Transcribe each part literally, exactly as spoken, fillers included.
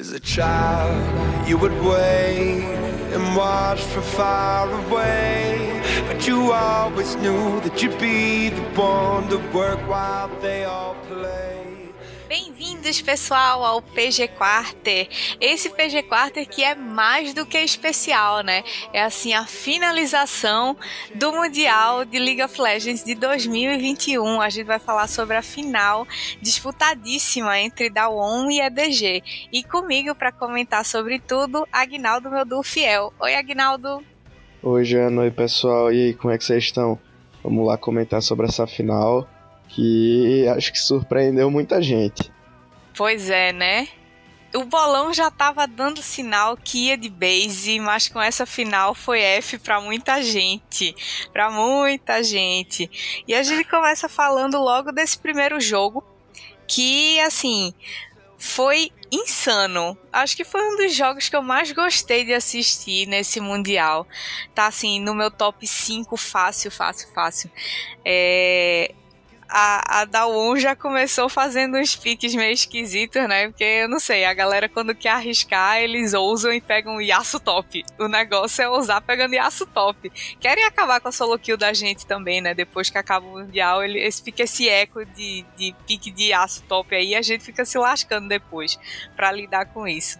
As a child, you would wait and watch from far away, but you always knew that you'd be the one to work while they all play. Bem-vindos, pessoal, ao P G Quarter. Esse P G Quarter que é mais do que especial, né? É assim a finalização do Mundial de League of Legends de dois mil e vinte e um. A gente vai falar sobre a final disputadíssima entre D A O um e E D G. E comigo para comentar sobre tudo, Agnaldo, meu duo fiel. Oi, Agnaldo. Oi, Jana. Oi, pessoal. E aí, como é que vocês estão? Vamos lá comentar sobre essa final, que acho que surpreendeu muita gente. Pois é, né? O bolão já tava dando sinal que ia de base, mas com essa final foi F pra muita gente. Pra muita gente. E a gente começa falando logo desse primeiro jogo, que, assim, foi insano. Acho que foi um dos jogos que eu mais gostei de assistir nesse Mundial. Tá, assim, no meu top cinco, fácil, fácil, fácil. É... A, a D A O um já começou fazendo uns piques meio esquisitos, né? Porque, eu não sei, a galera quando quer arriscar, eles ousam e pegam Yasuo top. O negócio é ousar pegando Yasuo top. Querem acabar com a solo kill da gente também, né? Depois que acaba o Mundial, ele, esse, fica esse eco de, de pique de Yasuo top aí, a gente fica se lascando depois pra lidar com isso.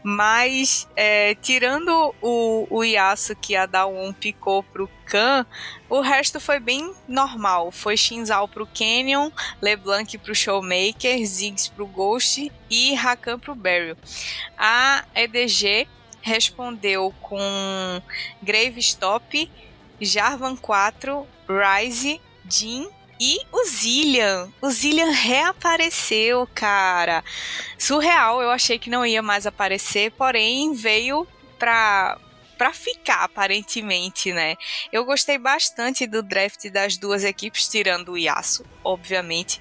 Mas, é, tirando o, o Yasuo que a D A O um picou pro Khan, o resto foi bem normal. Foi Xin Zhao pro Canyon, LeBlanc pro Showmaker, Ziggs pro Ghost e Rakan pro Barrel. A E D G respondeu com Graves top, Jarvan quatro, Ryze, Jhin e o Zilean. O Zilean reapareceu, cara. Surreal, eu achei que não ia mais aparecer, porém veio pra... pra ficar, aparentemente, né? Eu gostei bastante do draft das duas equipes, tirando o Yasuo, obviamente,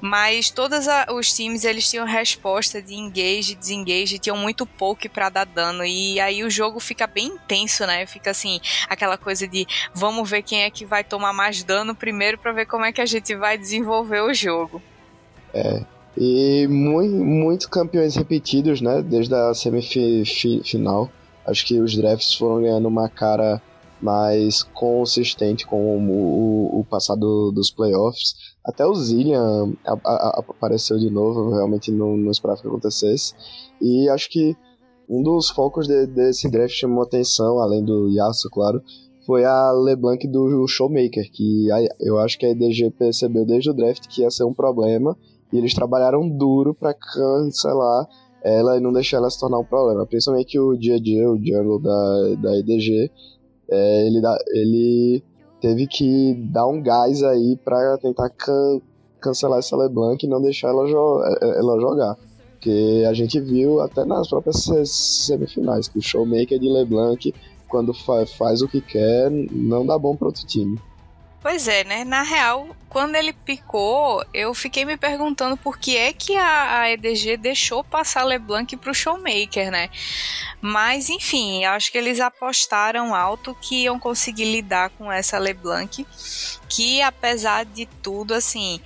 mas todos os times, eles tinham resposta de engage, desengage, tinham muito poke pra dar dano, e aí o jogo fica bem intenso, né? Fica assim, aquela coisa de vamos ver quem é que vai tomar mais dano primeiro pra ver como é que a gente vai desenvolver o jogo. É, e muito, muito campeões repetidos, né? Desde a semifinal. Acho que os drafts foram ganhando uma cara mais consistente com o, o, o passado dos playoffs. Até o Zilean a, a, apareceu de novo, realmente não, não esperava que acontecesse. E acho que um dos focos de, desse draft chamou atenção, além do Yasuo, claro, foi a LeBlanc do Showmaker, que a, eu acho que a E D G percebeu desde o draft que ia ser um problema, e eles trabalharam duro para cancelar ela e não deixar ela se tornar um problema. Principalmente o Jiejie, o jungle da, da E D G, é, ele, dá, ele teve que dar um gás aí pra tentar can, cancelar essa LeBlanc e não deixar ela, jo- ela jogar. Porque a gente viu até nas próprias semifinais que o Showmaker de LeBlanc, quando fa- faz o que quer, não dá bom pro outro time. Pois é, né? Na real, quando ele picou, eu fiquei me perguntando por que é que a, a E D G deixou passar LeBlanc pro Showmaker, né? Mas, enfim, acho que eles apostaram alto que iam conseguir lidar com essa LeBlanc, que, apesar de tudo, assim,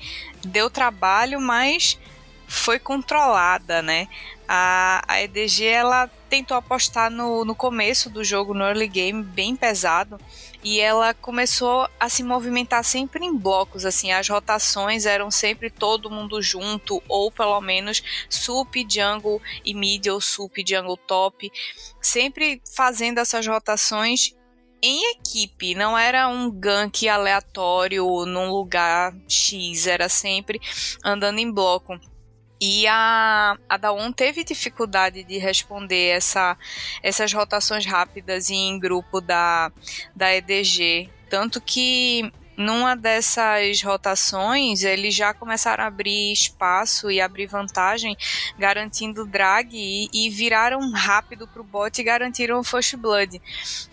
deu trabalho, mas foi controlada, né? A, a E D G, ela tentou apostar no, no começo do jogo, no early game, bem pesado, e ela começou a se movimentar sempre em blocos, assim, as rotações eram sempre todo mundo junto, ou pelo menos sup, jungle e mid, ou sup, jungle top, sempre fazendo essas rotações em equipe, não era um gank aleatório num lugar X, era sempre andando em bloco. E a, a D A O um teve dificuldade de responder essa, essas rotações rápidas em grupo da, da E D G. Tanto que numa dessas rotações eles já começaram a abrir espaço e abrir vantagem, garantindo drag e, e viraram rápido pro bot e garantiram o first blood.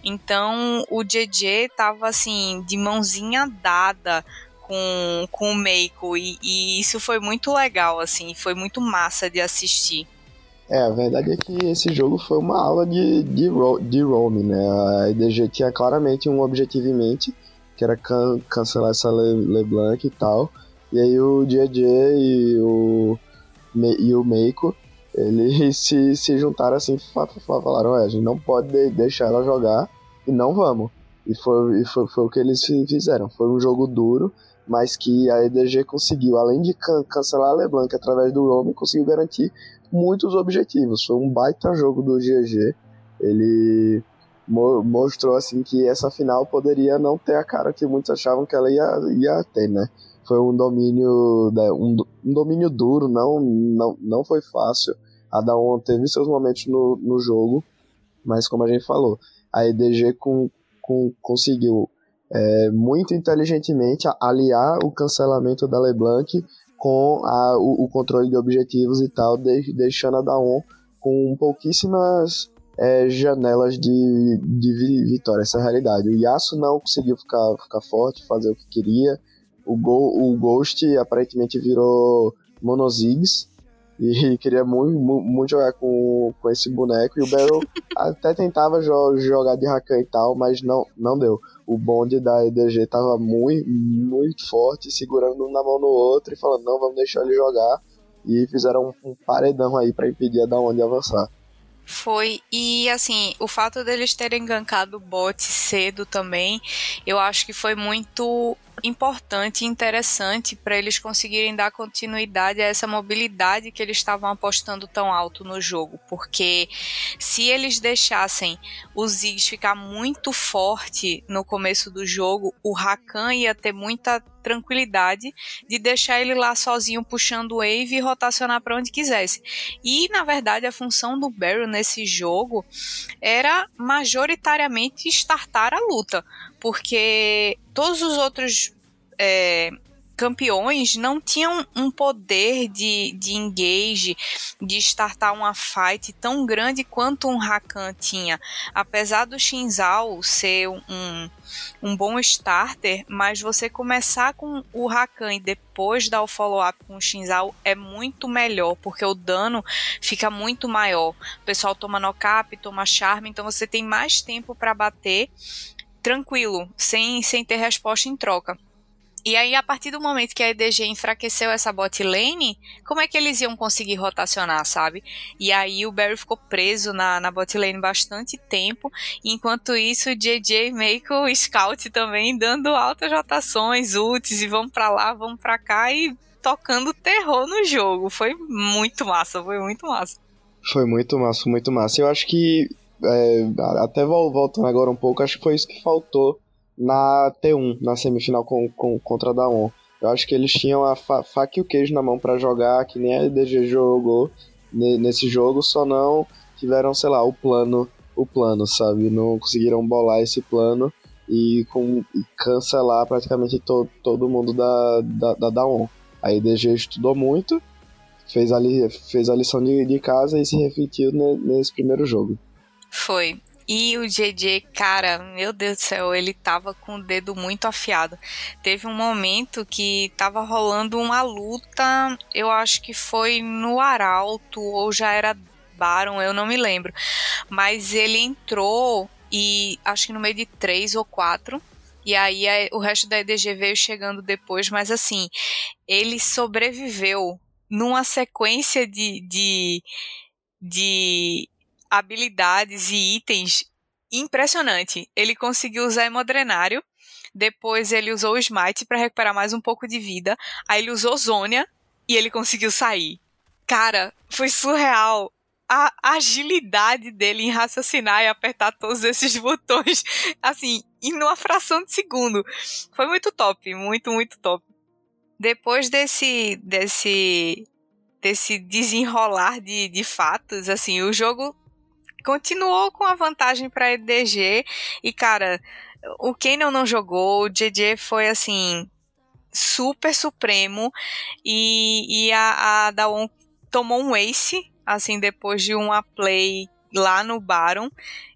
Então o Jiejie tava assim, de mãozinha dada Com, com o Meiko, e, e isso foi muito legal, assim, foi muito massa de assistir. É, a verdade é que esse jogo foi uma aula de, de, de roaming, né? A E D G tinha claramente um objetivo em mente, que era can, cancelar essa Le, LeBlanc e tal, e aí o Jiejie e o, e o Meiko, Eles se, se juntaram assim, falaram, ué, a gente não pode deixar ela jogar e não vamos. E foi, foi, foi o que eles fizeram. Foi um jogo duro, mas que a E D G conseguiu, além de can- cancelar a LeBlanc através do roaming, conseguiu garantir muitos objetivos. Foi um baita jogo do Jiejie. Ele mo- mostrou assim, que essa final poderia não ter a cara que muitos achavam que ela ia, ia ter, né? Foi um domínio, um, um domínio duro, não, não, não foi fácil. A Dawn teve seus momentos no, no jogo, mas como a gente falou, a E D G com, com, conseguiu é, muito inteligentemente aliar o cancelamento da LeBlanc com a, o, o controle de objetivos e tal, de, deixando a Dawn com pouquíssimas é, janelas de, de vitória, essa é a realidade. O Yasuo não conseguiu ficar, ficar forte, fazer o que queria. O, Go, o Ghost aparentemente virou Mono Ziggs e queria muito, muito jogar com, com esse boneco. E o Barrel até tentava jo, jogar de Rakan e tal, mas não, não deu. O bonde da E D G tava muito, muito forte, segurando um na mão no outro e falando, não, vamos deixar ele jogar. E fizeram um, um paredão aí pra impedir a Dawn de avançar. Foi, e assim, o fato deles terem gankado o bot cedo também, eu acho que foi muito importante e interessante para eles conseguirem dar continuidade a essa mobilidade que eles estavam apostando tão alto no jogo, porque se eles deixassem o Ziggs ficar muito forte no começo do jogo, o Rakan ia ter muita tranquilidade de deixar ele lá sozinho puxando wave e rotacionar para onde quisesse. E na verdade a função do Barrel nesse jogo era majoritariamente startar a luta, porque todos os outros é, campeões não tinham um poder de, de engage, de startar uma fight tão grande quanto um Rakan tinha. Apesar do Xin Zhao ser um, um bom starter, mas você começar com o Rakan e depois dar o follow-up com o Xin Zhao é muito melhor, porque o dano fica muito maior. O pessoal toma knock-up, toma charme, então você tem mais tempo para bater tranquilo, sem, sem ter resposta em troca. E aí, a partir do momento que a E D G enfraqueceu essa bot lane, como é que eles iam conseguir rotacionar, sabe? E aí o Barry ficou preso na, na bot lane bastante tempo, enquanto isso o Jiejie, Meiko e Scout também dando altas rotações, ults, e vão pra lá, vão pra cá, e tocando terror no jogo. Foi muito massa, foi muito massa. Foi muito massa, muito massa. Eu acho que É, até voltando agora um pouco, acho que foi isso que faltou na T um, na semifinal com, com, contra a Dawn. Eu acho que eles tinham a fa- faca e o queijo na mão pra jogar, que nem a E D G jogou ne- nesse jogo, só não tiveram, sei lá, o plano, o plano, sabe? Não conseguiram bolar esse plano e, com, e cancelar praticamente to- todo mundo da, da, da Dawn. A E D G estudou muito, fez a, li- fez a lição de, de casa e se refletiu ne- nesse primeiro jogo. Foi. E o Jiejie, cara, meu Deus do céu, ele tava com o dedo muito afiado. Teve um momento que tava rolando uma luta, eu acho que foi no Arauto, ou já era Baron, eu não me lembro. Mas ele entrou, e acho que no meio de três ou quatro, e aí o resto da E D G veio chegando depois, mas assim, ele sobreviveu numa sequência de... de, de habilidades e itens impressionante. Ele conseguiu usar Hemodrenário, depois ele usou o Smite para recuperar mais um pouco de vida, aí ele usou Zônia e ele conseguiu sair. Cara, foi surreal a agilidade dele em raciocinar e apertar todos esses botões, assim, em uma fração de segundo. Foi muito top, muito, muito top. Depois desse... desse, desse desenrolar de, de fatos, assim, o jogo continuou com a vantagem para a E D G, e cara, o Canyon não jogou, o Jiejie foi assim, super supremo, e, e a, a Dawn tomou um ace, assim, depois de uma play lá no Baron,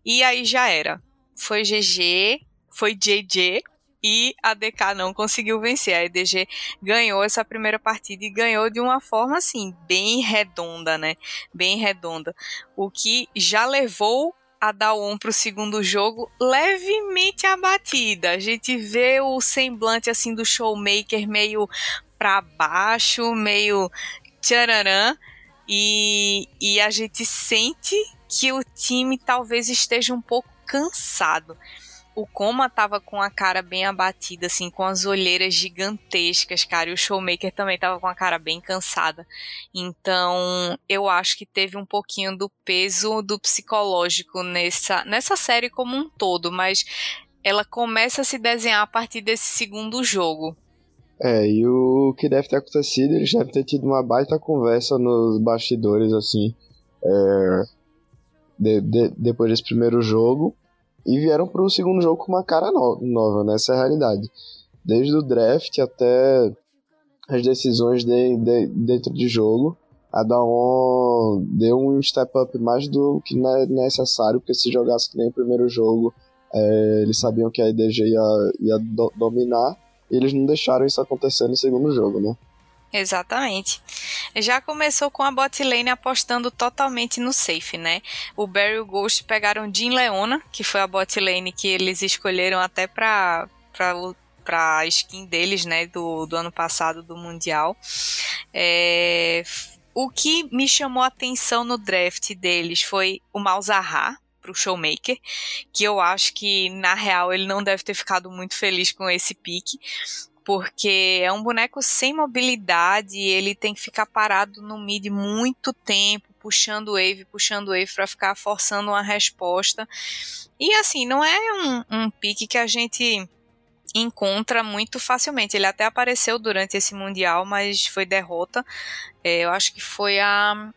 e aí já era, foi G G, foi Jiejie, e a D K não conseguiu vencer. A E D G ganhou essa primeira partida e ganhou de uma forma, assim, bem redonda, né? Bem redonda. O que já levou a Dawn para o segundo jogo levemente abatida. A gente vê o semblante, assim, do Showmaker meio para baixo, meio tchararã. E, e a gente sente que o time talvez esteja um pouco cansado. O Coma tava com a cara bem abatida, assim, com as olheiras gigantescas, cara. E o Showmaker também tava com a cara bem cansada. Então, eu acho que teve um pouquinho do peso do psicológico nessa, nessa série como um todo. Mas ela começa a se desenhar a partir desse segundo jogo. É, e o que deve ter acontecido, eles devem ter tido uma baita conversa nos bastidores, assim, é, de, de, depois desse primeiro jogo. E vieram pro segundo jogo com uma cara no- nova, né? Essa é a realidade. Desde o draft até as decisões de, de, dentro de jogo, a Dawn deu um step up mais do que é necessário, porque se jogasse que nem o primeiro jogo, é, eles sabiam que a E D G ia, ia do- dominar, e eles não deixaram isso acontecer no segundo jogo, né? Exatamente. Já começou com a bot lane apostando totalmente no safe, né? O Barry e o Ghost pegaram Jhin Leona, que foi a bot lane que eles escolheram até pra, pra, pra skin deles, né? Do, do ano passado, do Mundial. É, o que me chamou a atenção no draft deles foi o Malzahar pro Showmaker, que eu acho que, na real, ele não deve ter ficado muito feliz com esse pick, porque é um boneco sem mobilidade, ele tem que ficar parado no mid muito tempo, puxando wave, puxando wave para ficar forçando uma resposta. E assim, não é um, um pick que a gente encontra muito facilmente. Ele até apareceu durante esse Mundial, mas foi derrota. É, eu acho que foi a,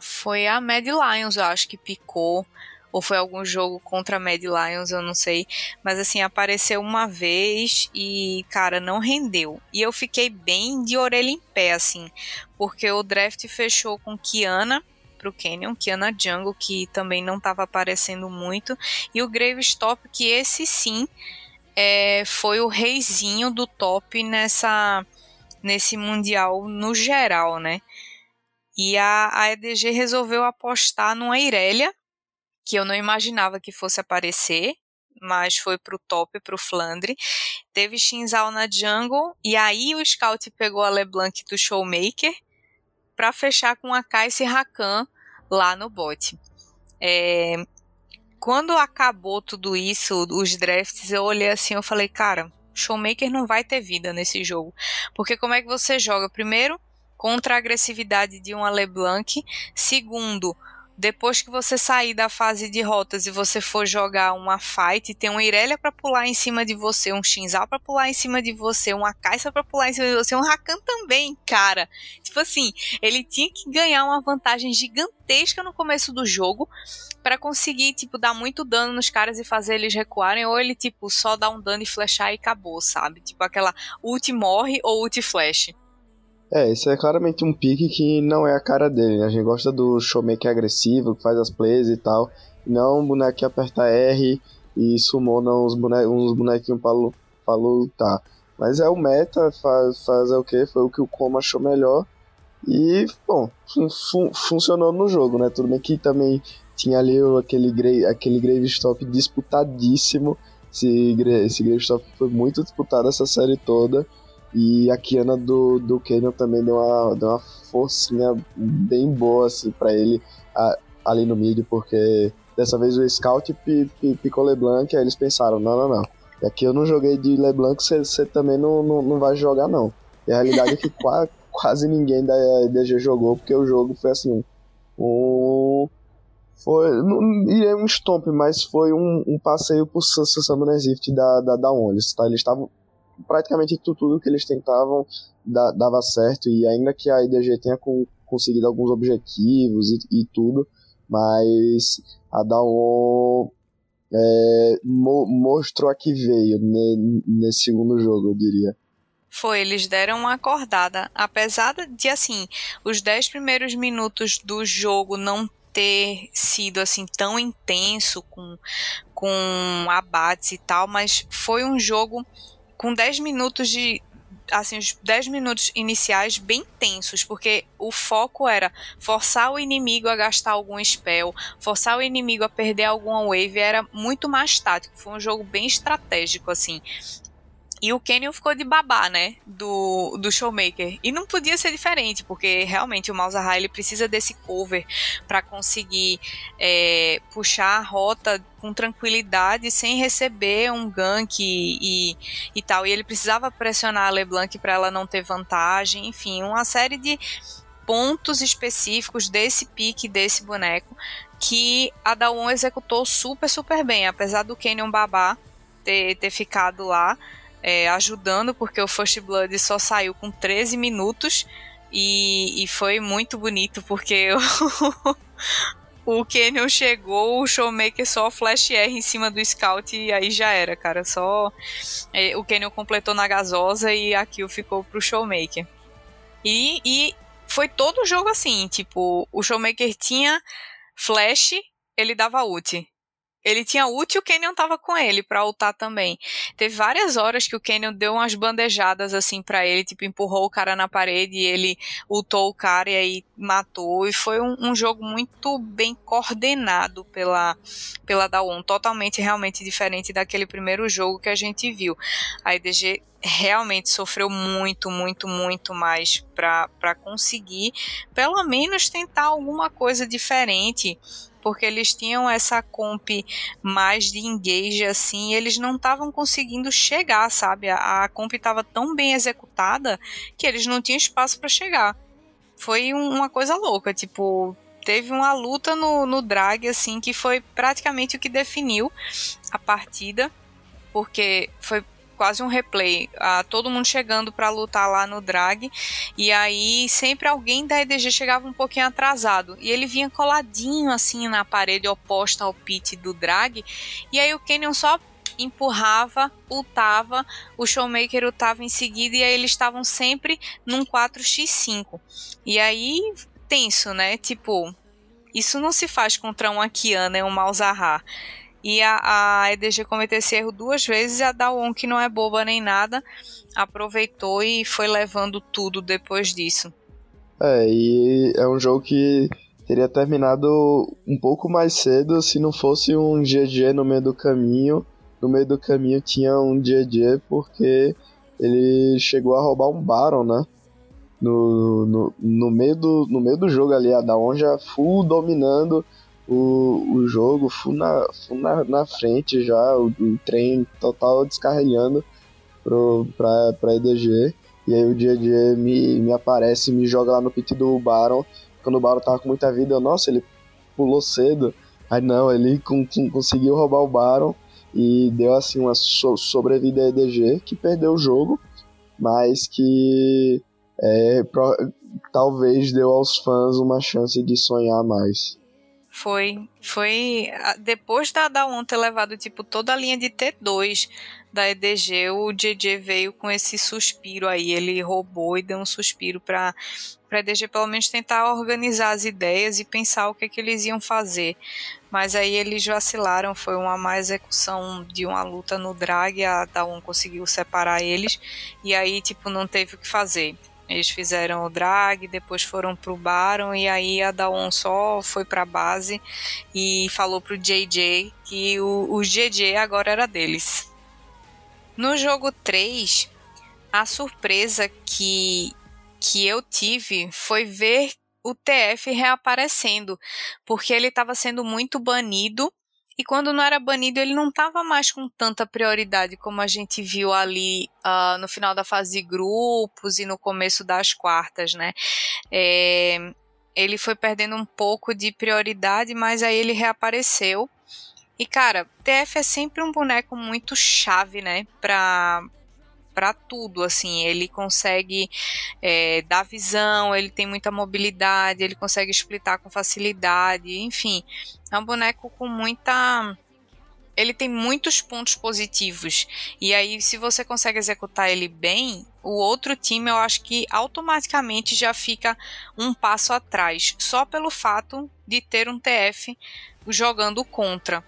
foi a Mad Lions, eu acho que picou. Ou foi algum jogo contra a Mad Lions, eu não sei. Mas assim, apareceu uma vez e, cara, não rendeu. E eu fiquei bem de orelha em pé, assim. Porque o draft fechou com Kiana pro Canyon, Kiana Jungle, que também não tava aparecendo muito. E o Graves top, que esse sim é, foi o reizinho do top nessa, nesse Mundial no geral, né? E a, a E D G resolveu apostar numa Irelia, que eu não imaginava que fosse aparecer, mas foi pro top, pro Flandre. Teve Xin Zhao na jungle, e aí o Scout pegou a LeBlanc do Showmaker pra fechar com a Jayce e Rakan lá no bot. É, quando acabou tudo isso, os drafts, eu olhei assim, eu falei, cara, Showmaker não vai ter vida nesse jogo, porque como é que você joga? Primeiro, contra a agressividade de uma LeBlanc. Segundo, depois que você sair da fase de rotas e você for jogar uma fight, tem uma Irelia pra pular em cima de você, um Xin Zhao pra pular em cima de você, uma Caixa pra pular em cima de você, um Rakan também, cara. Tipo assim, ele tinha que ganhar uma vantagem gigantesca no começo do jogo pra conseguir, tipo, dar muito dano nos caras e fazer eles recuarem, ou ele, tipo, só dar um dano e flashar e acabou, sabe? Tipo, aquela ult morre ou ult flash. É, esse é claramente um pick que não é a cara dele, né? A gente gosta do Showmaker agressivo, que faz as plays e tal. Não um boneco que aperta R e sumona uns, bone- uns bonequinhos pra, lu- pra lutar. Mas é o meta, faz, faz é o que? Foi o que o Coma achou melhor. E, bom, fun- fun- funcionou no jogo, né? Tudo bem que também tinha ali aquele, gra- aquele Graves top disputadíssimo. Esse, gra- esse Graves top foi muito disputado essa série toda. E a Kiana do, do Canyon também deu uma, deu uma forcinha bem boa assim, pra ele a, ali no mid, porque dessa vez o Scout p, p, picou LeBlanc, aí eles pensaram, não, não, não, e aqui eu não joguei de LeBlanc, você também não, não, não vai jogar não. E a realidade é que qua, quase ninguém da E D G jogou, porque o jogo foi assim, um... Foi, não diria um stomp, mas foi um, um passeio pro Summoner's Rift da, da, da Dawn, tá? Eles estavam... praticamente tudo que eles tentavam da, dava certo, e ainda que a E D G tenha com, conseguido alguns objetivos e, e tudo, mas a Dawn é, mo, mostrou a que veio ne, nesse segundo jogo, eu diria. Foi, eles deram uma acordada, apesar de, assim, os dez primeiros minutos do jogo não ter sido assim tão intenso com, com abates e tal, mas foi um jogo com dez minutos de, assim, os dez minutos iniciais bem tensos, porque o foco era forçar o inimigo a gastar algum spell, forçar o inimigo a perder alguma wave, era muito mais tático, foi um jogo bem estratégico, assim. E o Canyon ficou de babá, né, do, do Showmaker. E não podia ser diferente, porque realmente o Malzahar, ele precisa desse cover para conseguir é, puxar a rota com tranquilidade, sem receber um gank e, e, e tal. E ele precisava pressionar a LeBlanc para ela não ter vantagem, enfim, uma série de pontos específicos desse pique, desse boneco, que a Dawn executou super, super bem, apesar do Canyon babá ter, ter ficado lá é, ajudando, porque o First Blood só saiu com treze minutos e, e foi muito bonito, porque o, o Canyon chegou, o Showmaker só flash R em cima do Scout e aí já era, cara, só é, o Canyon completou na gasosa e a kill ficou pro Showmaker. E, e foi todo o jogo assim, tipo, o Showmaker tinha flash, ele dava ult. Ele tinha ult e o Canyon tava com ele pra ultar também. Teve várias horas que o Canyon deu umas bandejadas assim pra ele, tipo, empurrou o cara na parede e ele ultou o cara e aí matou. E foi um, um jogo muito bem coordenado pela, pela Dawn, totalmente, realmente diferente daquele primeiro jogo que a gente viu. A E D G realmente sofreu muito, muito, muito mais pra, pra conseguir pelo menos tentar alguma coisa diferente, porque eles tinham essa comp mais de engage, assim, e eles não estavam conseguindo chegar, sabe? A, a comp estava tão bem executada que eles não tinham espaço para chegar. Foi um, uma coisa louca, tipo, teve uma luta no, no drag, assim, que foi praticamente o que definiu a partida, porque foi quase um replay, ah, todo mundo chegando para lutar lá no drag, e aí sempre alguém da E D G chegava um pouquinho atrasado, e ele vinha coladinho assim na parede oposta ao pit do drag, e aí o Canyon só empurrava, ultava, o Showmaker ultava em seguida, e aí eles estavam sempre num quatro contra cinco, e aí tenso, né, tipo, isso não se faz contra uma Kiana e um Malzahar. E a, a E D G cometeu esse erro duas vezes, e a Dawn, que não é boba nem nada, aproveitou e foi levando tudo depois disso. É, e é um jogo que teria terminado um pouco mais cedo se não fosse um Jiejie no meio do caminho. No meio do caminho tinha um Jiejie porque ele chegou a roubar um Baron, né? No, no, no, meio, do, no meio do jogo ali, a Dawn já full dominando O, o jogo, fui na, fui na, na frente já, o, o trem total descarrilhando pro, pra, pra E D G, e aí o Jiejie me, me aparece e me joga lá no pit do Baron. Quando o Baron tava com muita vida, eu, nossa, ele pulou cedo, aí não, ele com, com, conseguiu roubar o Baron e deu assim uma so, sobrevida a E D G, que perdeu o jogo, mas que é, pro, talvez deu aos fãs uma chance de sonhar mais. Foi, foi depois da Dawn ter levado tipo toda a linha de T dois da E D G, o Jiejie veio com esse suspiro aí, ele roubou e deu um suspiro para a E D G pelo menos tentar organizar as ideias e pensar o que, é que eles iam fazer, mas aí eles vacilaram, foi uma má execução de uma luta no drag, a Dawn conseguiu separar eles e aí tipo não teve o que fazer. Eles fizeram o drag, depois foram pro Baron, e aí a Dawn só foi pra base e falou pro Jiejie que o, o Jiejie agora era deles. No jogo três, a surpresa que, que eu tive foi ver o T F reaparecendo, porque ele estava sendo muito banido, e quando não era banido, ele não estava mais com tanta prioridade como a gente viu ali uh, no final da fase de grupos e no começo das quartas, né? É, ele foi perdendo um pouco de prioridade, mas aí ele reapareceu. E, cara, T F é sempre um boneco muito chave, né? Pra... para tudo, assim, ele consegue é, dar visão, ele tem muita mobilidade, ele consegue splitar com facilidade, enfim, é um boneco com muita... ele tem muitos pontos positivos, e aí se você consegue executar ele bem, o outro time eu acho que automaticamente já fica um passo atrás, só pelo fato de ter um T F jogando contra.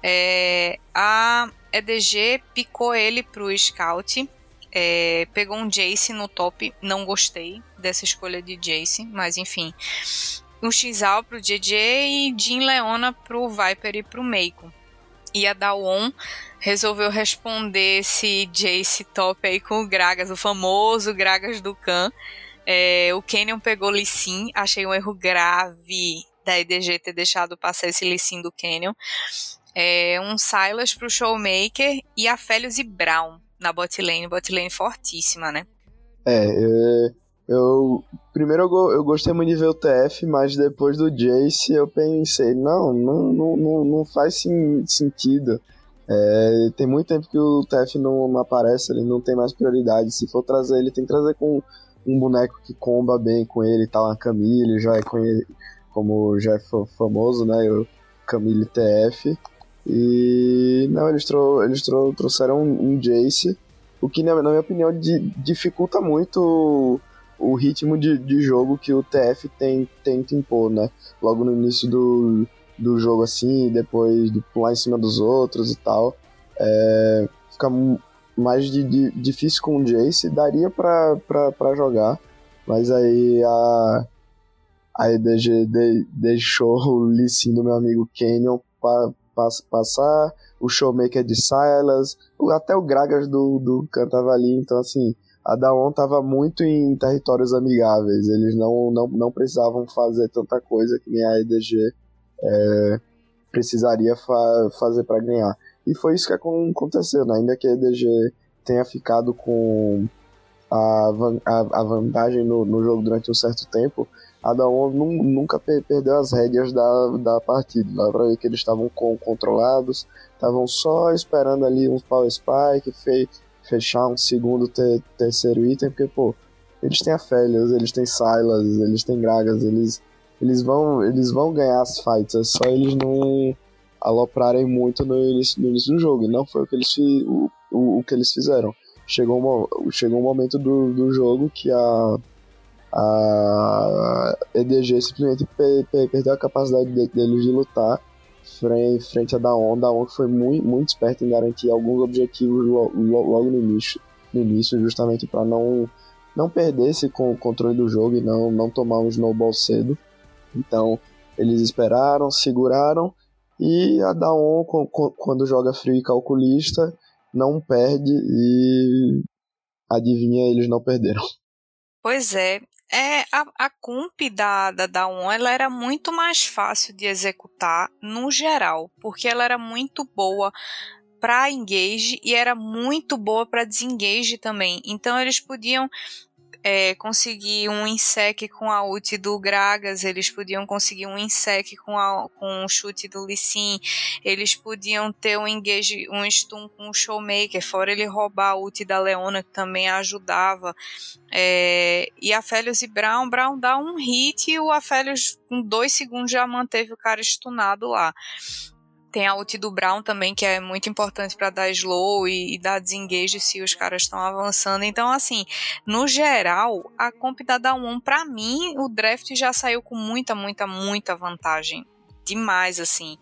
É, a E D G picou ele pro Scout. É, pegou um Jayce no top, não gostei dessa escolha de Jayce, mas enfim. Um Xin Zhao pro Jiejie e Jhin Leona pro Viper e pro Meiko. e a Dawon resolveu responder esse Jayce top aí com o Gragas, o famoso Gragas do Khan. É, o Canyon pegou Lee Sin, achei um erro grave da E D G ter deixado passar esse Lee Sin do Canyon. É, um Sylas pro Showmaker e a Félix e Brown na botlane, botlane fortíssima, né? É, eu, eu primeiro eu, eu gostei muito de ver o T F, mas depois do Jayce eu pensei, não, não, não, não faz sim, sentido. É, tem muito tempo que o T F não, não aparece, ele não tem mais prioridade. Se for trazer ele, tem que trazer com um boneco que comba bem com ele, tá lá Camille, já é conhe... como já é famoso, né, o Camille T F. E não, eles, trou, eles trou, trouxeram um, um Jayce, o que na, na minha opinião di, dificulta muito o, o ritmo de, de jogo que o T F tem, tenta impor, né, logo no início do, do jogo assim, depois de pular em cima dos outros e tal. É, fica mais de, de, difícil com o Jayce, daria pra, pra, pra jogar, mas aí a, a E D G de, deixou o Lee Sin do meu amigo Canyon pra passar, o Showmaker de Sylas, até o Gragas do, do Khan tava ali, então assim, a Dawon tava muito em territórios amigáveis, eles não, não, não precisavam fazer tanta coisa que nem a E D G é, precisaria fa- fazer para ganhar, e foi isso que aconteceu, né? Ainda que a E D G tenha ficado com a, van- a, a vantagem no, no jogo durante um certo tempo, a Dawon nunca perdeu as rédeas da, da partida. Dá pra ver que eles estavam controlados, estavam só esperando ali um power spike, fe, fechar um segundo, ter, terceiro item, porque, pô, eles têm a Félix, eles têm Sylas, eles têm Gragas, eles, eles, vão, eles vão ganhar as fights, é só eles não aloprarem muito no início, no início do jogo, e não foi o que eles, fi, o, o, o que eles fizeram. Chegou um, chegou um momento do, do jogo que a... a E D G simplesmente perdeu a capacidade deles de lutar frente à Dawon, Dawon que foi muito, muito esperta em garantir alguns objetivos logo no início, no início justamente para não, não perder esse controle do jogo e não, não tomar um snowball cedo. Então eles esperaram, seguraram, e a Dawon, quando joga frio e calculista, não perde, e adivinha, eles não perderam. Pois é, é a, a comp da, da Dawon, ela era muito mais fácil de executar no geral, porque ela era muito boa para engage e era muito boa para desengage também. Então eles podiam é, conseguir um insec com a ult do Gragas, eles podiam conseguir um insec com, a, com o chute do Lee Sin, eles podiam ter um engage, um stun com o Showmaker, fora ele roubar a ult da Leona, que também ajudava. É, e a Félix e Brown, Brown dá um hit e o Félix com dois segundos já manteve o cara stunado lá. Tem a ult do Brown também, que é muito importante para dar slow e, e dar desengage se os caras estão avançando. Então, assim, no geral, a comp da Dawon, para mim, o draft já saiu com muita, muita, muita vantagem. Demais, assim.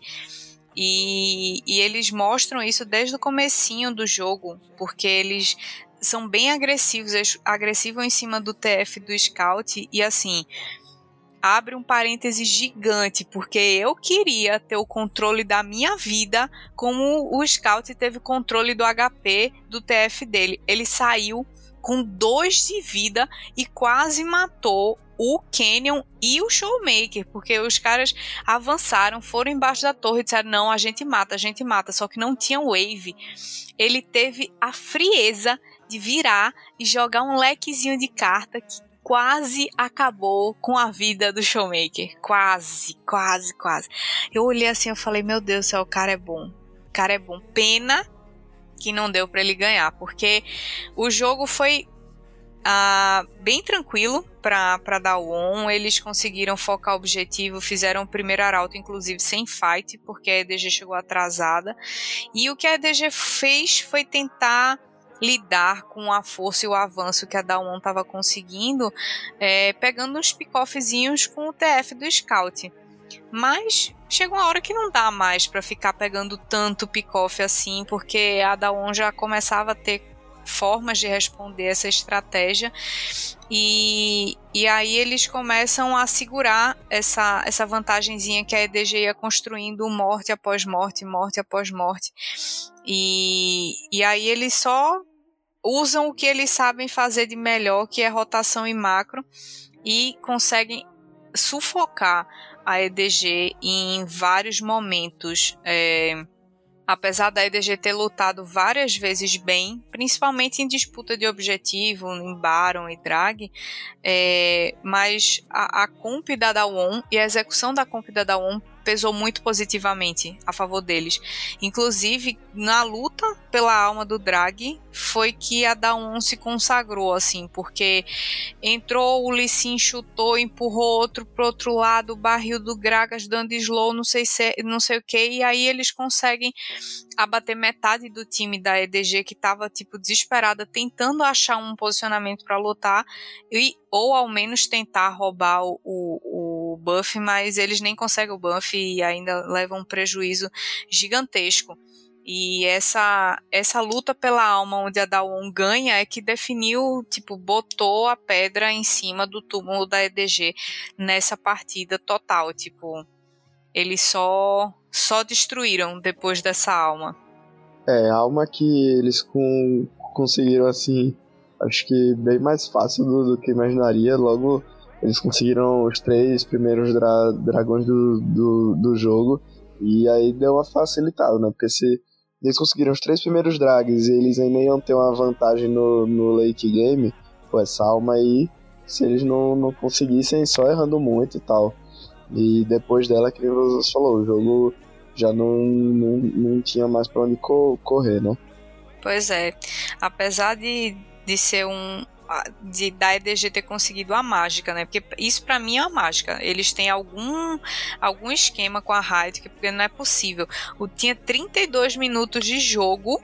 E, e eles mostram isso desde o comecinho do jogo, porque eles são bem agressivos, agressivos em cima do T F do Scout, e assim, abre um parêntese gigante, porque eu queria ter o controle da minha vida como o Scout teve controle do H P do T F dele. Ele saiu com dois de vida e quase matou o Canyon e o Showmaker, porque os caras avançaram, foram embaixo da torre e disseram, não, a gente mata, a gente mata, só que não tinha wave. Ele teve a frieza de virar e jogar um lequezinho de carta que quase acabou com a vida do Showmaker. Quase, quase, quase. Eu olhei assim, eu falei, meu Deus do céu, o cara é bom. O cara é bom. Pena que não deu pra ele ganhar, porque o jogo foi ah, bem tranquilo pra, pra Dawon. Eles conseguiram focar o objetivo, fizeram o primeiro arauto, inclusive, sem fight, porque a E D G chegou atrasada. E o que a E D G fez foi tentar lidar com a força e o avanço que a Dawon estava conseguindo, é, pegando uns pick-offzinhos com o T F do Scout. Mas chega uma hora que não dá mais para ficar pegando tanto pick-off assim, porque a Dawon já começava a ter formas de responder essa estratégia, e, e aí eles começam a segurar essa, essa vantagenzinha que a E D G ia construindo, morte após morte, morte após morte, e, e aí eles só usam o que eles sabem fazer de melhor, que é rotação e macro, e conseguem sufocar a E D G em vários momentos. É, apesar da E D G ter lutado várias vezes bem, principalmente em disputa de objetivo, em Baron e Drag, é, mas a, a comp da Dawon e a execução da comp da Dawon pesou muito positivamente a favor deles. Inclusive, na luta pela alma do Drag, foi que a Dawon se consagrou, assim, porque entrou, o Lee Sin chutou, empurrou outro pro outro lado, o barril do Gragas dando slow, não sei, se, não sei o que, e aí eles conseguem abater metade do time da E D G, que tava, tipo, desesperada, tentando achar um posicionamento para lutar, e, ou ao menos tentar roubar o, o, o buff, mas eles nem conseguem o buff, e ainda leva um prejuízo gigantesco. E essa, essa luta pela alma onde a Dawon ganha é que definiu, tipo, botou a pedra em cima do túmulo da E D G nessa partida total, tipo, eles só, só destruíram depois dessa alma. É, a alma que eles com, conseguiram, assim, acho que bem mais fácil do, do que imaginaria, logo... Eles conseguiram os três primeiros dra- dragões do, do, do jogo, e aí deu uma facilitada, né? Porque se eles conseguiram os três primeiros drags e eles ainda iam ter uma vantagem no, no late game, pô, essa alma aí, se eles não, não conseguissem, só errando muito e tal. E depois dela, que você falou, o jogo já não, não, não tinha mais pra onde co- correr, né? Pois é, apesar de, de ser um... De, da E D G ter conseguido a mágica, né? Porque isso pra mim é uma mágica. Eles têm algum, algum esquema com a Riot, porque não é possível. O, tinha trinta e dois minutos de jogo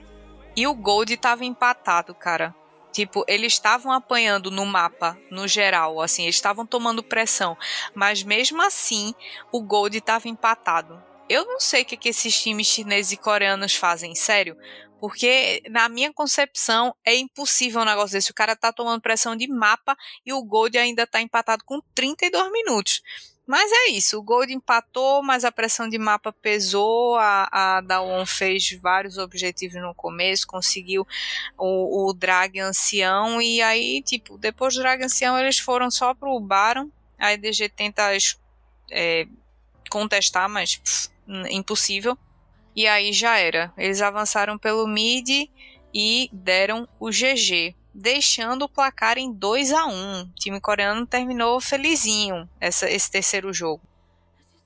e o Gold tava empatado, cara. Tipo, eles estavam apanhando no mapa, no geral, assim, eles estavam tomando pressão, mas mesmo assim o Gold tava empatado. Eu não sei o que, que esses times chineses e coreanos fazem, sério. Porque, na minha concepção, é impossível um negócio desse. O cara tá tomando pressão de mapa e o Gold ainda tá empatado com trinta e dois minutos. Mas é isso, o Gold empatou, mas a pressão de mapa pesou. A, a Dawon fez vários objetivos no começo, conseguiu o, o Drag Ancião. E aí, tipo, depois do Drag Ancião, eles foram só pro Baron. A E D G tenta é, contestar, mas pff, impossível. E aí já era, eles avançaram pelo mid e deram o G G, deixando o placar em dois a um. O time coreano terminou felizinho essa, esse terceiro jogo.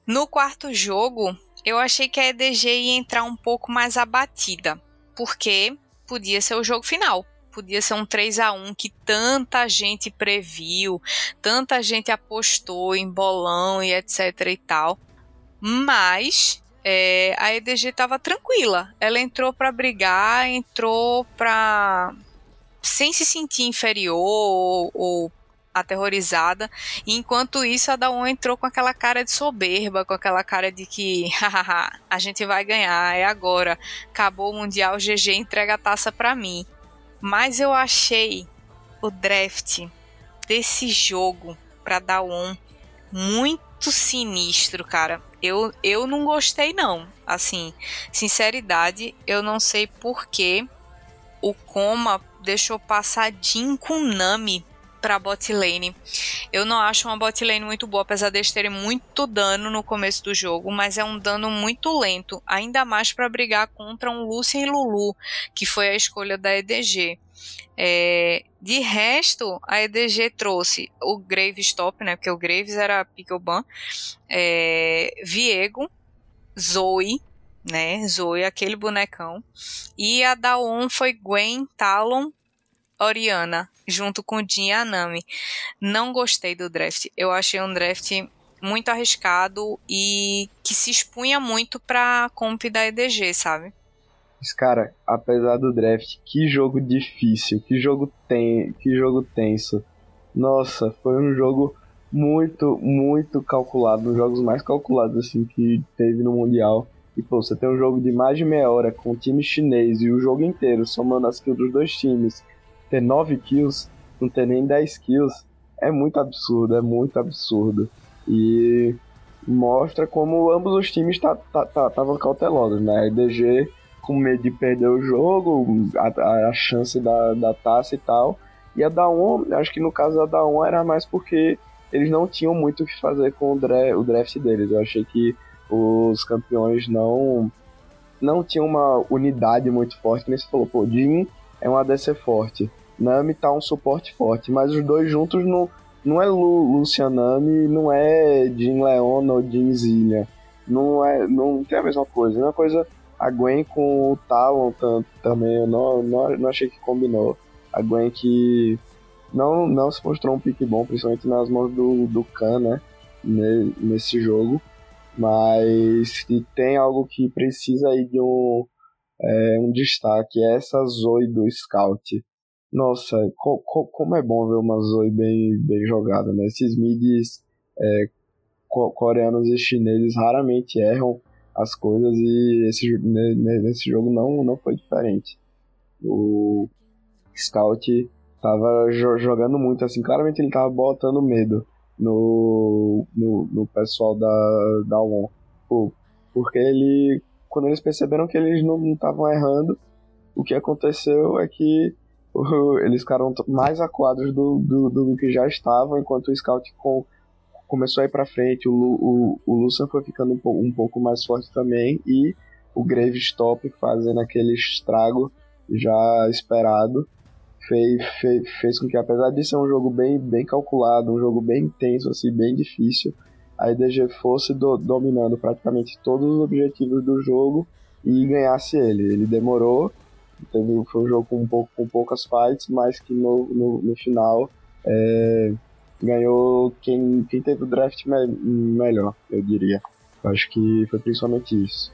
No quarto jogo, eu achei que a E D G ia entrar um pouco mais abatida, porque podia ser o jogo final. Podia ser um três a um que tanta gente previu, tanta gente apostou em bolão e etc e tal, mas... É, a E D G estava tranquila, ela entrou para brigar, entrou para sem se sentir inferior ou, ou aterrorizada, e enquanto isso a Dawon entrou com aquela cara de soberba, com aquela cara de que a gente vai ganhar, é agora, acabou o Mundial, G G, entrega a taça para mim. Mas eu achei o draft desse jogo para Dawon muito sinistro, cara. Eu, eu não gostei, não. Assim, sinceridade, eu não sei por que o Coma deixou passar Jhin com Nami pra bot lane. Eu não acho uma bot lane muito boa, apesar deles terem muito dano no começo do jogo, mas é um dano muito lento, ainda mais pra brigar contra um Lucian e Lulu, que foi a escolha da E D G. É, de resto, a E D G trouxe o Graves top, né, porque o Graves era Pickleban, é, Viego, Zoe, né, Zoe, aquele bonecão, e a Dawon foi Gwen, Talon, Oriana, junto com Jhin e a Nami. Não gostei do draft. Eu achei um draft muito arriscado e que se expunha muito pra comp da E D G, sabe? Mas, cara, apesar do draft, que jogo difícil, que jogo, ten... que jogo tenso. Nossa, foi um jogo muito, muito calculado, um dos jogos mais calculados assim que teve no Mundial. E, pô, você tem um jogo de mais de meia hora com o time chinês e o jogo inteiro somando as kills dos dois times, ter nove kills, não ter nem dez kills, é muito absurdo, é muito absurdo. E mostra como ambos os times estavam tá, tá, tá, cautelosos, né? A E D G com medo de perder o jogo, a, a chance da, da taça e tal. E a Dawn, acho que no caso da Dawn era mais porque eles não tinham muito o que fazer com o, dra- o draft deles. Eu achei que os campeões não, não tinham uma unidade muito forte. Que nem você falou, pô, Jhin é um A D C forte, Nami tá um suporte forte, mas os dois juntos não, não é Lu, Lucian Nami, não é Jhin Leona ou Jhin Zilean, não, é, não tem a mesma coisa. A mesma coisa a Gwen com o Talon t- também, eu não, não, não achei que combinou. A Gwen que não, não se mostrou um pick bom, principalmente nas mãos do, do Khan, né, nesse jogo, mas que tem algo que precisa aí de um, é, um destaque, é essa Zoe do Scout. Nossa, co- co- como é bom ver uma Zoe bem, bem jogada, né? Esses mids é, co- coreanos e chineses raramente erram as coisas e esse, nesse jogo não, não foi diferente. O Scout tava jo- jogando muito, assim, claramente ele tava botando medo no, no, no pessoal da, da O N, porque ele, quando eles perceberam que eles não estavam errando, o que aconteceu é que eles ficaram mais aquados do, do, do que já estavam, enquanto o Scout com, começou a ir pra frente, o, o, o Lucian foi ficando um pouco, um pouco mais forte também, e o Graves top fazendo aquele estrago já esperado, fez, fez, fez com que, apesar de ser um jogo bem, bem calculado, um jogo bem intenso, assim, bem difícil, a E D G fosse do, dominando praticamente todos os objetivos do jogo e ganhasse ele. Ele demorou, teve, foi um jogo com, um pouco, com poucas fights, mas que no, no, no final é, ganhou quem, quem teve o draft me, melhor, eu diria. Acho que foi principalmente isso.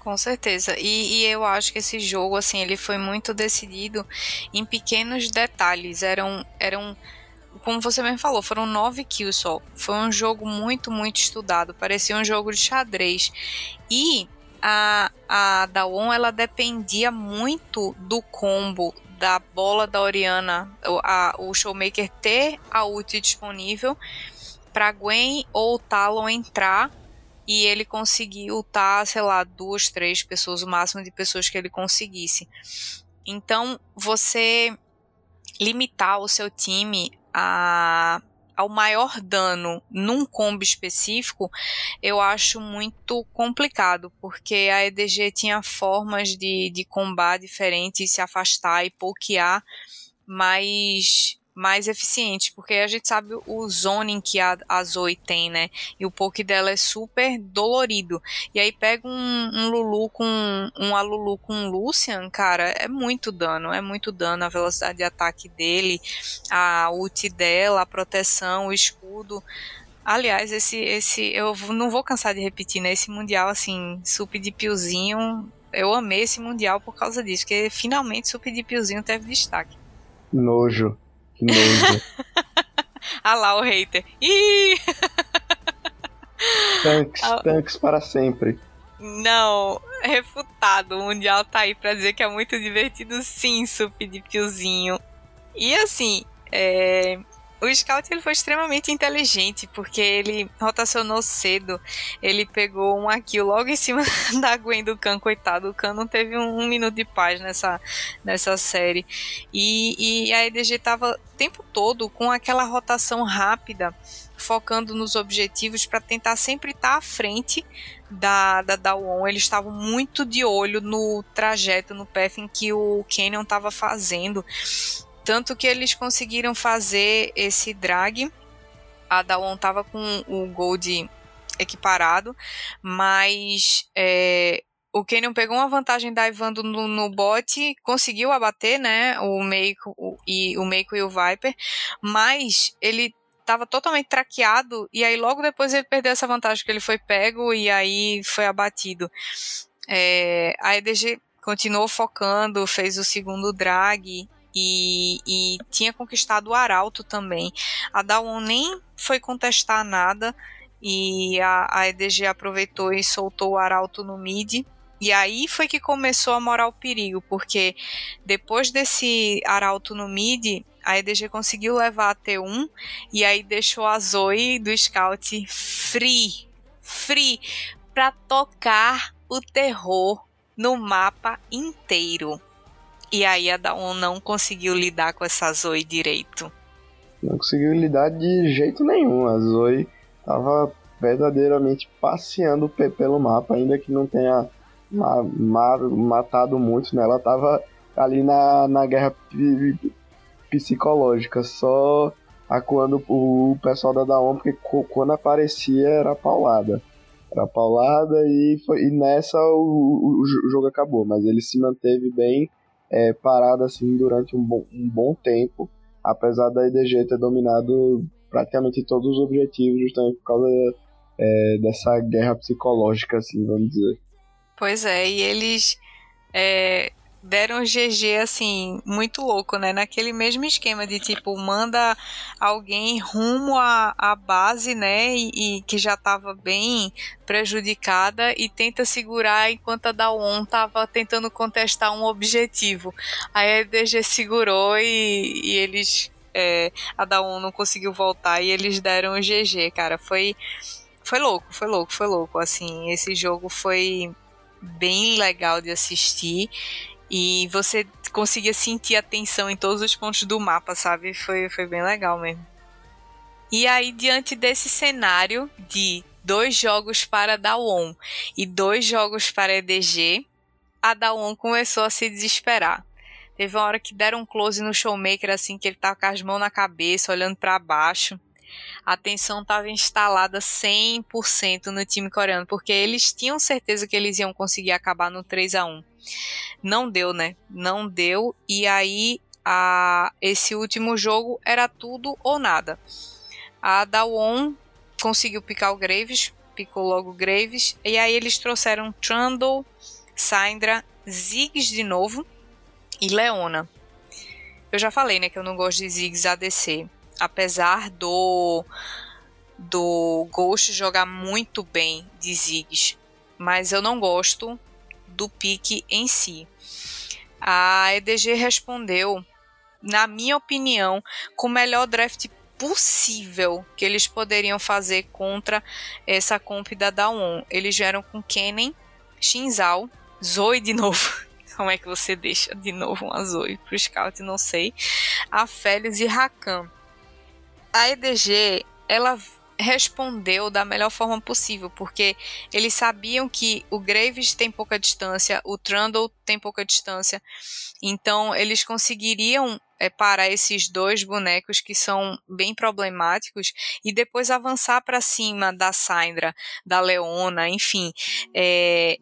Com certeza, e, e eu acho que esse jogo, assim, ele foi muito decidido em pequenos detalhes, eram, eram como você mesmo falou, foram nove kills só, foi um jogo muito, muito estudado, parecia um jogo de xadrez, e a, a Dawn, ela dependia muito do combo da bola da Orianna, a, o Showmaker ter a ult disponível para Gwen ou o Talon entrar e ele conseguir ultar, sei lá, duas, três pessoas, o máximo de pessoas que ele conseguisse. Então, você limitar o seu time a... ao maior dano num combo específico, eu acho muito complicado, porque a E D G tinha formas de, de combar diferentes, se afastar e pokear mais, mais eficientes, porque a gente sabe o zoning que a, a Zoe tem, né, e o poke dela é super dolorido, e aí pega um, um Lulu com, um Alulu com um Lucian, cara, é muito dano, é muito dano, a velocidade de ataque dele, a ult dela, a proteção, o escudo, aliás, esse, esse eu não vou cansar de repetir, né, esse mundial, assim, sup de piozinho, eu amei esse mundial por causa disso, porque finalmente sup de piozinho teve destaque. Nojo. Que nojo. Ah lá, o hater. Ih! Tanks, ah, tanks para sempre. Não, refutado. O Mundial tá aí pra dizer que é muito divertido, sim, sup de piozinho. E assim, é... o Scout ele foi extremamente inteligente, porque ele rotacionou cedo. Ele pegou um kill logo em cima da Gwen do Khan, coitado. O Khan não teve um, um minuto de paz nessa, nessa série. E, e a E D G tava o tempo todo com aquela rotação rápida, focando nos objetivos para tentar sempre estar à frente da, da Dawn. Eles estavam muito de olho no trajeto, no path em que o Canyon estava fazendo. Tanto que eles conseguiram fazer esse drag. A Dawn estava com o gold equiparado, mas é, o Canyon pegou uma vantagem divando no, no bot, conseguiu abater, né, o Meiko o, e o Meiko e o Viper, mas ele estava totalmente traqueado e aí logo depois ele perdeu essa vantagem que ele foi pego e aí foi abatido. É, a E D G continuou focando, fez o segundo drag. E, e tinha conquistado o Arauto também. A Dawn nem foi contestar nada e a, a E D G aproveitou e soltou o Arauto no mid. E aí foi que começou a morar o perigo, porque depois desse Arauto no mid, a E D G conseguiu levar a T um e aí deixou a Zoe do Scout free, free, pra tocar o terror no mapa inteiro. E aí a Dawn não conseguiu lidar com essa Zoe direito. Não conseguiu lidar de jeito nenhum. A Zoe tava verdadeiramente passeando o P pelo mapa, ainda que não tenha ma- ma- matado muito, né? Ela tava ali na, na guerra p- psicológica, só acuando o pessoal da Dawn, porque co- quando aparecia era paulada. Era paulada e, foi, e nessa o, o, o jogo acabou, mas ele se manteve bem é, parado assim durante um bom, um bom tempo, apesar da E D G ter dominado praticamente todos os objetivos, justamente por causa é, dessa guerra psicológica, assim, vamos dizer. Pois é, e eles é, deram o G G, assim, muito louco, né? Naquele mesmo esquema de, tipo, manda alguém rumo à, à base, né? E, e que já tava bem prejudicada e tenta segurar enquanto a Dawn tava tentando contestar um objetivo. Aí a E D G segurou e, e eles... É, a Dawn não conseguiu voltar e eles deram o G G, cara. Foi, foi louco, foi louco, foi louco. Assim, esse jogo foi bem legal de assistir e você conseguia sentir a tensão em todos os pontos do mapa, sabe? Foi, foi bem legal mesmo. E aí, diante desse cenário de dois jogos para a Dawn e dois jogos para a E D G, a Dawn começou a se desesperar. Teve uma hora que deram um close no Showmaker, assim, que ele tava com as mãos na cabeça, olhando pra baixo. A tensão tava instalada cem por cento no time coreano, porque eles tinham certeza que eles iam conseguir acabar no três a um. Não deu, né? Não deu. E aí, a... esse último jogo era tudo ou nada. A Dawn conseguiu picar o Graves, picou logo o Graves. E aí eles trouxeram Trundle, Syndra, Ziggs de novo. E Leona. Eu já falei, né, que eu não gosto de Ziggs A D C. Apesar do do Ghost jogar muito bem de Ziggs. Mas eu não gosto do pique em si. A E D G respondeu, na minha opinião, com o melhor draft possível que eles poderiam fazer contra essa comp da Dawn. Eles vieram com Kennen, Xin Zhao, Zoe de novo... Como é que você deixa de novo um Azul pro Scout? Não sei. A Félix e Rakan. A E D G, ela respondeu da melhor forma possível, porque eles sabiam que o Graves tem pouca distância, o Trundle tem pouca distância. Então, eles conseguiriam é, parar esses dois bonecos que são bem problemáticos e depois avançar para cima da Syndra, da Leona, enfim... É,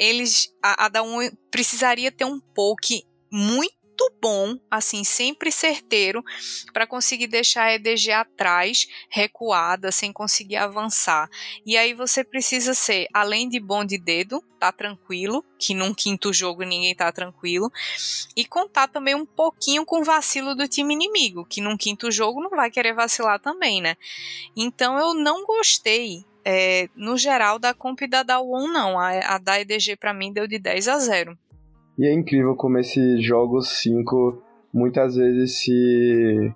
Eles, a, a Dawn precisaria ter um poke muito bom, assim, sempre certeiro, para conseguir deixar a E D G atrás, recuada, sem conseguir avançar. E aí você precisa ser, além de bom de dedo, tá tranquilo, que num quinto jogo ninguém tá tranquilo, e contar também um pouquinho com o vacilo do time inimigo, que num quinto jogo não vai querer vacilar também, né? Então eu não gostei. É, no geral, da comp da Dawn não, a, a da E D G pra mim deu de dez a zero. E é incrível como esses jogos cinco muitas vezes se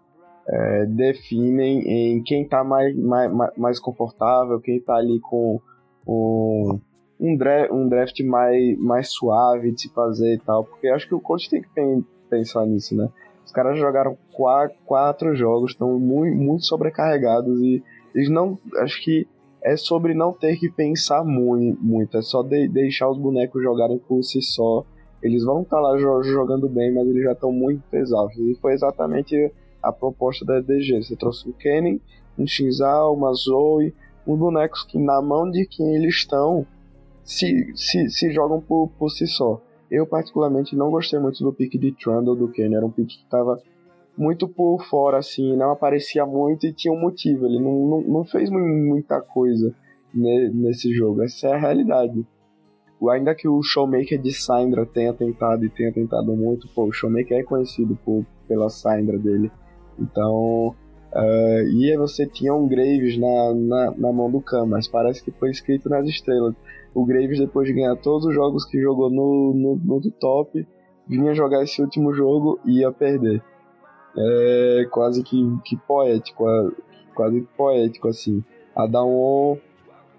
é, definem em quem tá mais, mais, mais confortável, quem tá ali com um, um, draft, um draft mais, mais suave de se fazer e tal, porque acho que o coach tem que pensar nisso, né? Os caras jogaram quatro, quatro jogos, estão muito, muito sobrecarregados e eles não, acho que é sobre não ter que pensar muito, muito. É só de, deixar os bonecos jogarem por si só. Eles vão estar lá jo- jogando bem, mas eles já estão muito exaustos. E foi exatamente a proposta da E D G. Você trouxe um Kennen, um Xin Zhao, uma Zoe, uns bonecos que na mão de quem eles estão se, se, se jogam por, por si só. Eu particularmente não gostei muito do pick de Trundle do Kennen. Era um pick que estava muito por fora, assim, não aparecia muito e tinha um motivo, ele não, não, não fez muita coisa ne, nesse jogo, essa é a realidade. Ainda que o Showmaker de Syndra tenha tentado e tenha tentado muito, pô, o Showmaker é conhecido por, pela Syndra dele, então Uh, e você tinha um Graves na, na, na mão do Khan, mas parece que foi escrito nas estrelas. O Graves, depois de ganhar todos os jogos que jogou no, no, no top, vinha jogar esse último jogo e ia perder. É quase que, que poético, é, quase que poético assim. A Dawn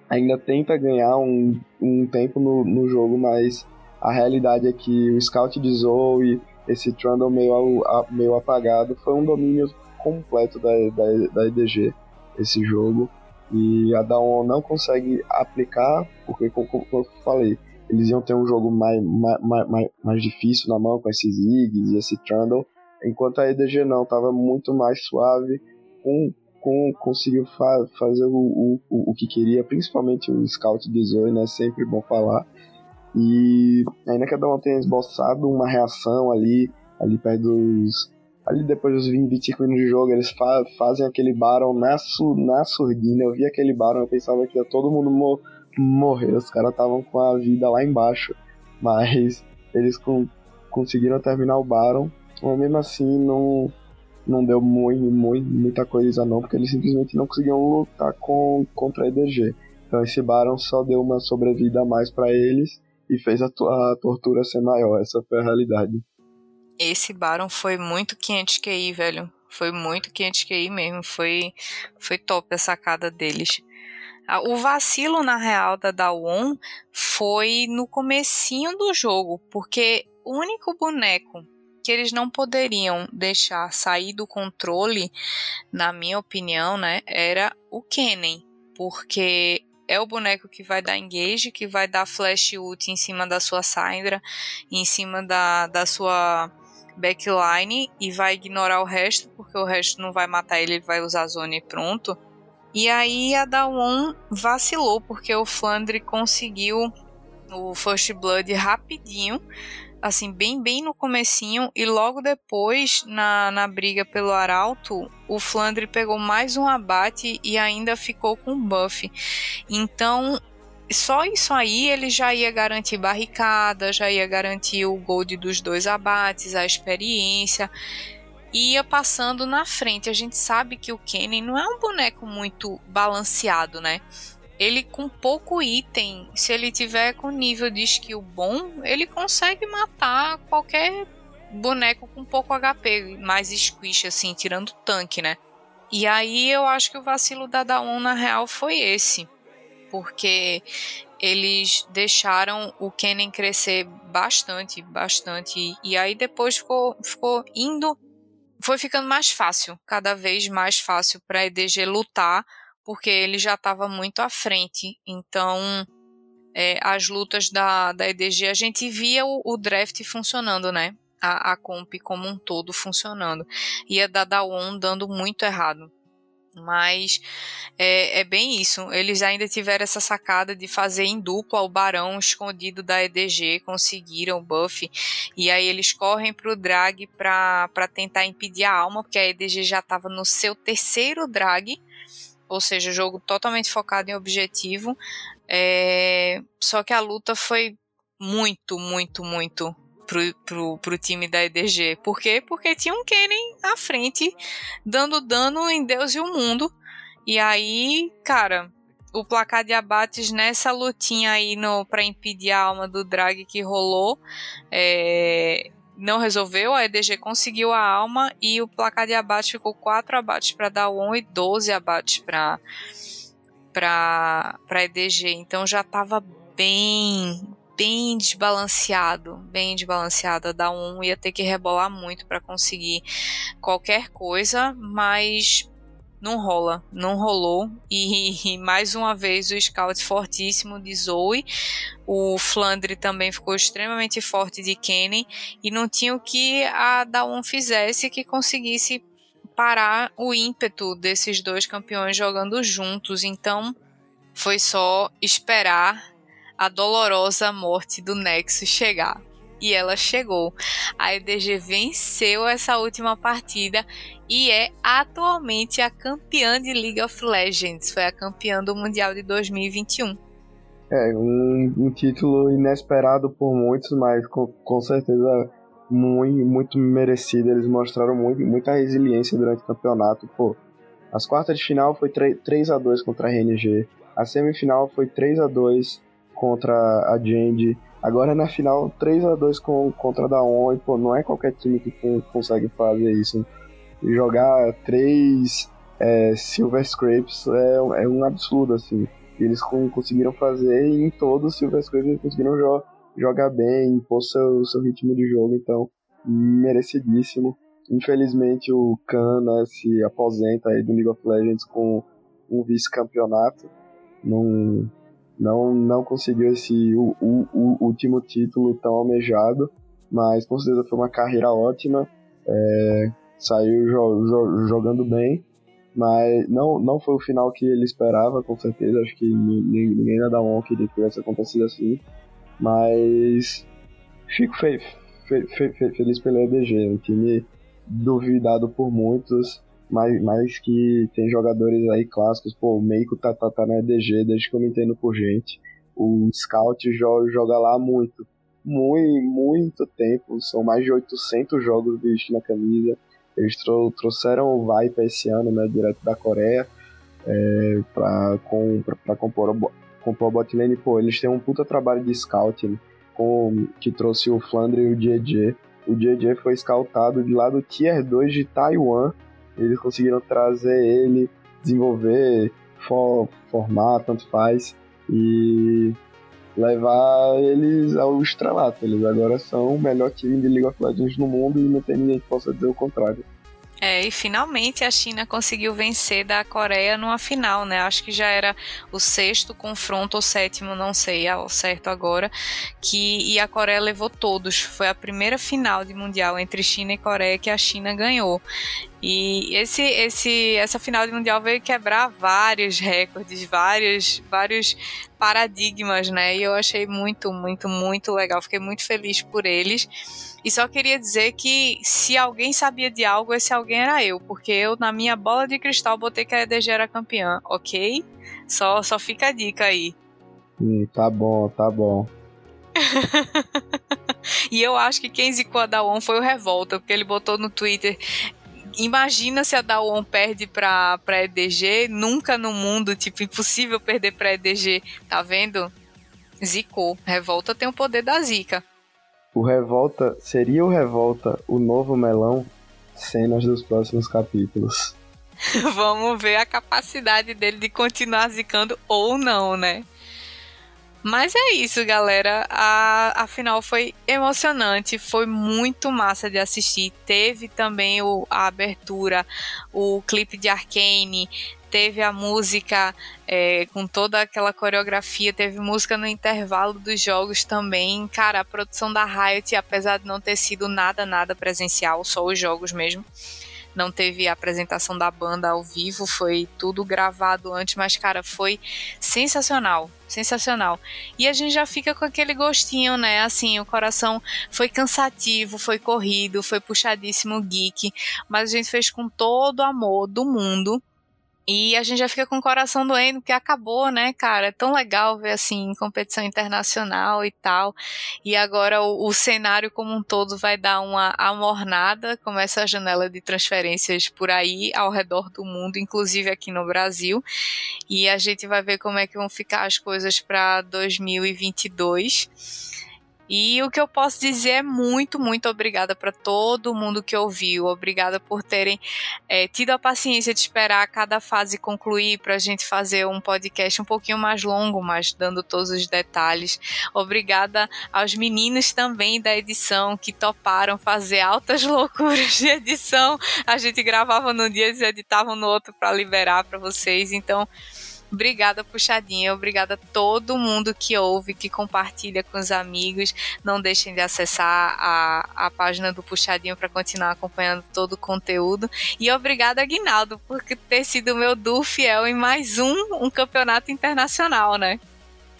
ainda tenta ganhar um, um tempo no, no jogo, mas a realidade é que o Scout de Zoe, esse Trundle meio, meio apagado, foi um domínio completo da, da, da E D G esse jogo, e a Dawn não consegue aplicar porque, como eu falei, eles iam ter um jogo mais, mais, mais, mais difícil na mão com esses Ziggs e esse Trundle, enquanto a E D G não, estava muito mais suave, com, com, conseguiu fa- fazer o, o, o que queria, principalmente o Scout de Zoe, né, sempre bom falar, e ainda que a Dawn tenha esboçado uma reação ali, ali perto dos... Ali depois dos vinte e cinco minutos de jogo, eles fa- fazem aquele Baron na, su- na surdina. Eu vi aquele Baron, eu pensava que ia todo mundo mo- morrer. Os caras estavam com a vida lá embaixo. Mas eles com- conseguiram terminar o Baron. Mas mesmo assim, não, não deu muito, muito, muita coisa não. Porque eles simplesmente não conseguiam lutar com, contra a E D G. Então esse Baron só deu uma sobrevida a mais pra eles. E fez a, to- a tortura ser maior. Essa foi a realidade. Esse Baron foi muito quinhentos Q I, velho. Foi muito quinhentos Q I mesmo. Foi, foi top a sacada deles. O vacilo, na real, da Dawn foi no comecinho do jogo. Porque o único boneco que eles não poderiam deixar sair do controle, na minha opinião, né, era o Kennen. Porque... é o boneco que vai dar engage, que vai dar flash ult em cima da sua Syndra, em cima da, da sua backline, e vai ignorar o resto, porque o resto não vai matar ele, ele vai usar a zone e pronto. E aí a Dawn vacilou, porque o Flandre conseguiu o First Blood rapidinho, assim, bem, bem no comecinho, e logo depois, na, na briga pelo Arauto, o Flandre pegou mais um abate e ainda ficou com buff. Então, só isso aí ele já ia garantir barricada, já ia garantir o gold dos dois abates, a experiência, e ia passando na frente. A gente sabe que o Kennen não é um boneco muito balanceado, né? Ele com pouco item, se ele tiver com nível de skill bom, ele consegue matar qualquer boneco com pouco H P, mais squish assim, tirando tanque, né? E aí eu acho que o vacilo da Dawn na real foi esse, porque eles deixaram o Kennen crescer bastante, bastante, e aí depois ficou, ficou indo, foi ficando mais fácil, cada vez mais fácil para a E D G lutar, porque ele já estava muito à frente. Então, é, as lutas da, da E D G, a gente via o, o draft funcionando, né? A, a comp como um todo funcionando. E a da Dawn dando muito errado. Mas é, é bem isso. Eles ainda tiveram essa sacada de fazer em dupla o Barão escondido da E D G. Conseguiram o buff. E aí eles correm pro drag para para tentar impedir a alma, porque a E D G já estava no seu terceiro drag. Ou seja, jogo totalmente focado em objetivo. É... Só que a luta foi muito, muito, muito pro, pro, pro time da E D G. Por quê? Porque tinha um Kennen à frente, dando dano em Deus e o mundo. E aí, cara, o placar de abates nessa lutinha aí no, pra impedir a alma do drag que rolou... É... Não resolveu, a E D G conseguiu a alma e o placar de abate ficou quatro abates para Dawn e doze abates para para E D G. Então já estava bem, bem desbalanceado, bem desbalanceado. A Dawn ia ter que rebolar muito para conseguir qualquer coisa, mas não rola, não rolou. E, e mais uma vez o scout fortíssimo de Zoe, o Flandre também ficou extremamente forte de Kennen, e não tinha o que a Dawn fizesse que conseguisse parar o ímpeto desses dois campeões jogando juntos. Então foi só esperar a dolorosa morte do Nexo chegar, e ela chegou. A E D G venceu essa última partida e é atualmente a campeã de League of Legends. Foi a campeã do Mundial de dois mil e vinte e um. É, um, um título inesperado por muitos, mas com, com certeza muito, muito merecido. Eles mostraram muito, muita resiliência durante o campeonato. Pô, As quartas de final foi três a dois contra a R N G. A semifinal foi três a dois contra a Jayce. Agora na final, três a dois com, contra a Daon. E, pô, não é qualquer time que consegue fazer isso. E jogar três é, Silver Scrapes é, é um absurdo, assim. Eles conseguiram fazer e em todos os Silver Scrapes eles conseguiram jo- jogar bem, impor seu, seu ritmo de jogo. Então, merecidíssimo. Infelizmente o Khan, né, se aposenta aí do League of Legends com um vice-campeonato, não, não, não conseguiu esse o, o, o último título tão almejado, mas com certeza foi uma carreira ótima, é, saiu jo, jo, jogando bem, mas não, não foi o final que ele esperava, com certeza, acho que ninguém, ninguém da Dawn queria que tivesse acontecido assim, mas fico fe, fe, fe, fe, feliz pelo E D G, o time duvidado por muitos, mas, mas que tem jogadores aí clássicos, pô, o Meiko tá, tá, tá na E D G desde que eu me entendo por gente, o Scout joga, joga lá muito, muito, muito tempo, são mais de oitocentos jogos vistos na camisa, eles tro- trouxeram o Viper esse ano, né, direto da Coreia, é, pra, com, pra, pra compor, o, compor a botlane, pô, eles têm um puta trabalho de Scout, né, com, que trouxe o Flandre e o Jiejie. O Jiejie foi scoutado de lá do Tier dois de Taiwan. Eles conseguiram trazer ele, desenvolver, for, formar, tanto faz. E levar eles ao estrelato. Eles agora são o melhor time de League of Legends no mundo e não tem ninguém que possa dizer o contrário. É, e finalmente a China conseguiu vencer da Coreia numa final, né? Acho que já era o sexto confronto, ou sétimo, não sei ao certo agora, que, e a Coreia levou todos. Foi a primeira final de mundial entre China e Coreia que a China ganhou. E esse, esse, essa final de mundial veio quebrar vários recordes, vários, vários paradigmas, né? E eu achei muito, muito, muito legal. Fiquei muito feliz por eles. E só queria dizer que se alguém sabia de algo, esse alguém era eu. Porque eu, na minha bola de cristal, botei que a E D G era campeã, ok? Só, só fica a dica aí. Hum, tá bom, tá bom. E eu acho que quem zicou a Daon foi o Revolta, porque ele botou no Twitter... Imagina se a Daon perde pra, pra E D G, nunca no mundo, tipo, impossível perder pra E D G, tá vendo? Zicou. Revolta tem o poder da zica. O Revolta, seria o Revolta o novo melão? Cenas dos próximos capítulos. Vamos ver a capacidade dele de continuar zicando ou não, né? Mas é isso, galera, a, a final foi emocionante, foi muito massa de assistir, teve também o, a abertura, o clipe de Arcane, teve a música é, com toda aquela coreografia, teve música no intervalo dos jogos também, cara, a produção da Riot, apesar de não ter sido nada, nada presencial, só os jogos mesmo, não teve a apresentação da banda ao vivo, foi tudo gravado antes, mas, cara, foi sensacional, sensacional. E a gente já fica com aquele gostinho, né, assim, o coração foi cansativo, foi corrido, foi puxadíssimo geek, mas a gente fez com todo o amor do mundo. E a gente já fica com o coração doendo, porque acabou, né, cara? É tão legal ver, assim, competição internacional e tal. E agora o, o cenário como um todo vai dar uma amornada. Começa a janela de transferências por aí, ao redor do mundo, inclusive aqui no Brasil. E a gente vai ver como é que vão ficar as coisas para dois mil e vinte e dois. E o que eu posso dizer é muito, muito obrigada para todo mundo que ouviu. Obrigada por terem é, tido a paciência de esperar cada fase concluir para a gente fazer um podcast um pouquinho mais longo, mas dando todos os detalhes. Obrigada aos meninos também da edição que toparam fazer altas loucuras de edição. A gente gravava num dia, eles editavam no outro para liberar para vocês. Então... Obrigada, puxadinha. Obrigada a todo mundo que ouve, que compartilha com os amigos. Não deixem de acessar a, a página do Puxadinho para continuar acompanhando todo o conteúdo. E obrigada, Aguinaldo, por ter sido meu duo fiel em mais um, um campeonato internacional, né?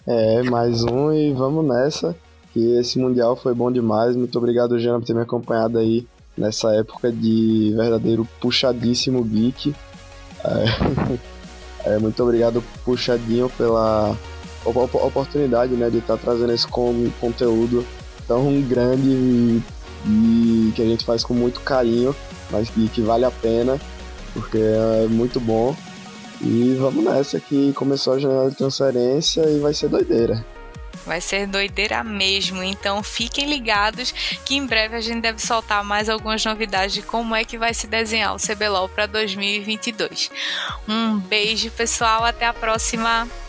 É, mais um e vamos nessa. Que esse Mundial foi bom demais. Muito obrigado, Jana, por ter me acompanhado aí nessa época de verdadeiro puxadíssimo geek. É... É, muito obrigado, Puxadinho, pela op- oportunidade, né, de estar trazendo esse com- conteúdo tão grande e, e que a gente faz com muito carinho, mas que, que vale a pena. porque é muito bom. E vamos nessa, que começou a jornada de transferência e vai ser doideira. Vai ser doideira mesmo, então fiquem ligados que em breve a gente deve soltar mais algumas novidades de como é que vai se desenhar o C B LOL para dois mil e vinte e dois. Um beijo, pessoal, até a próxima!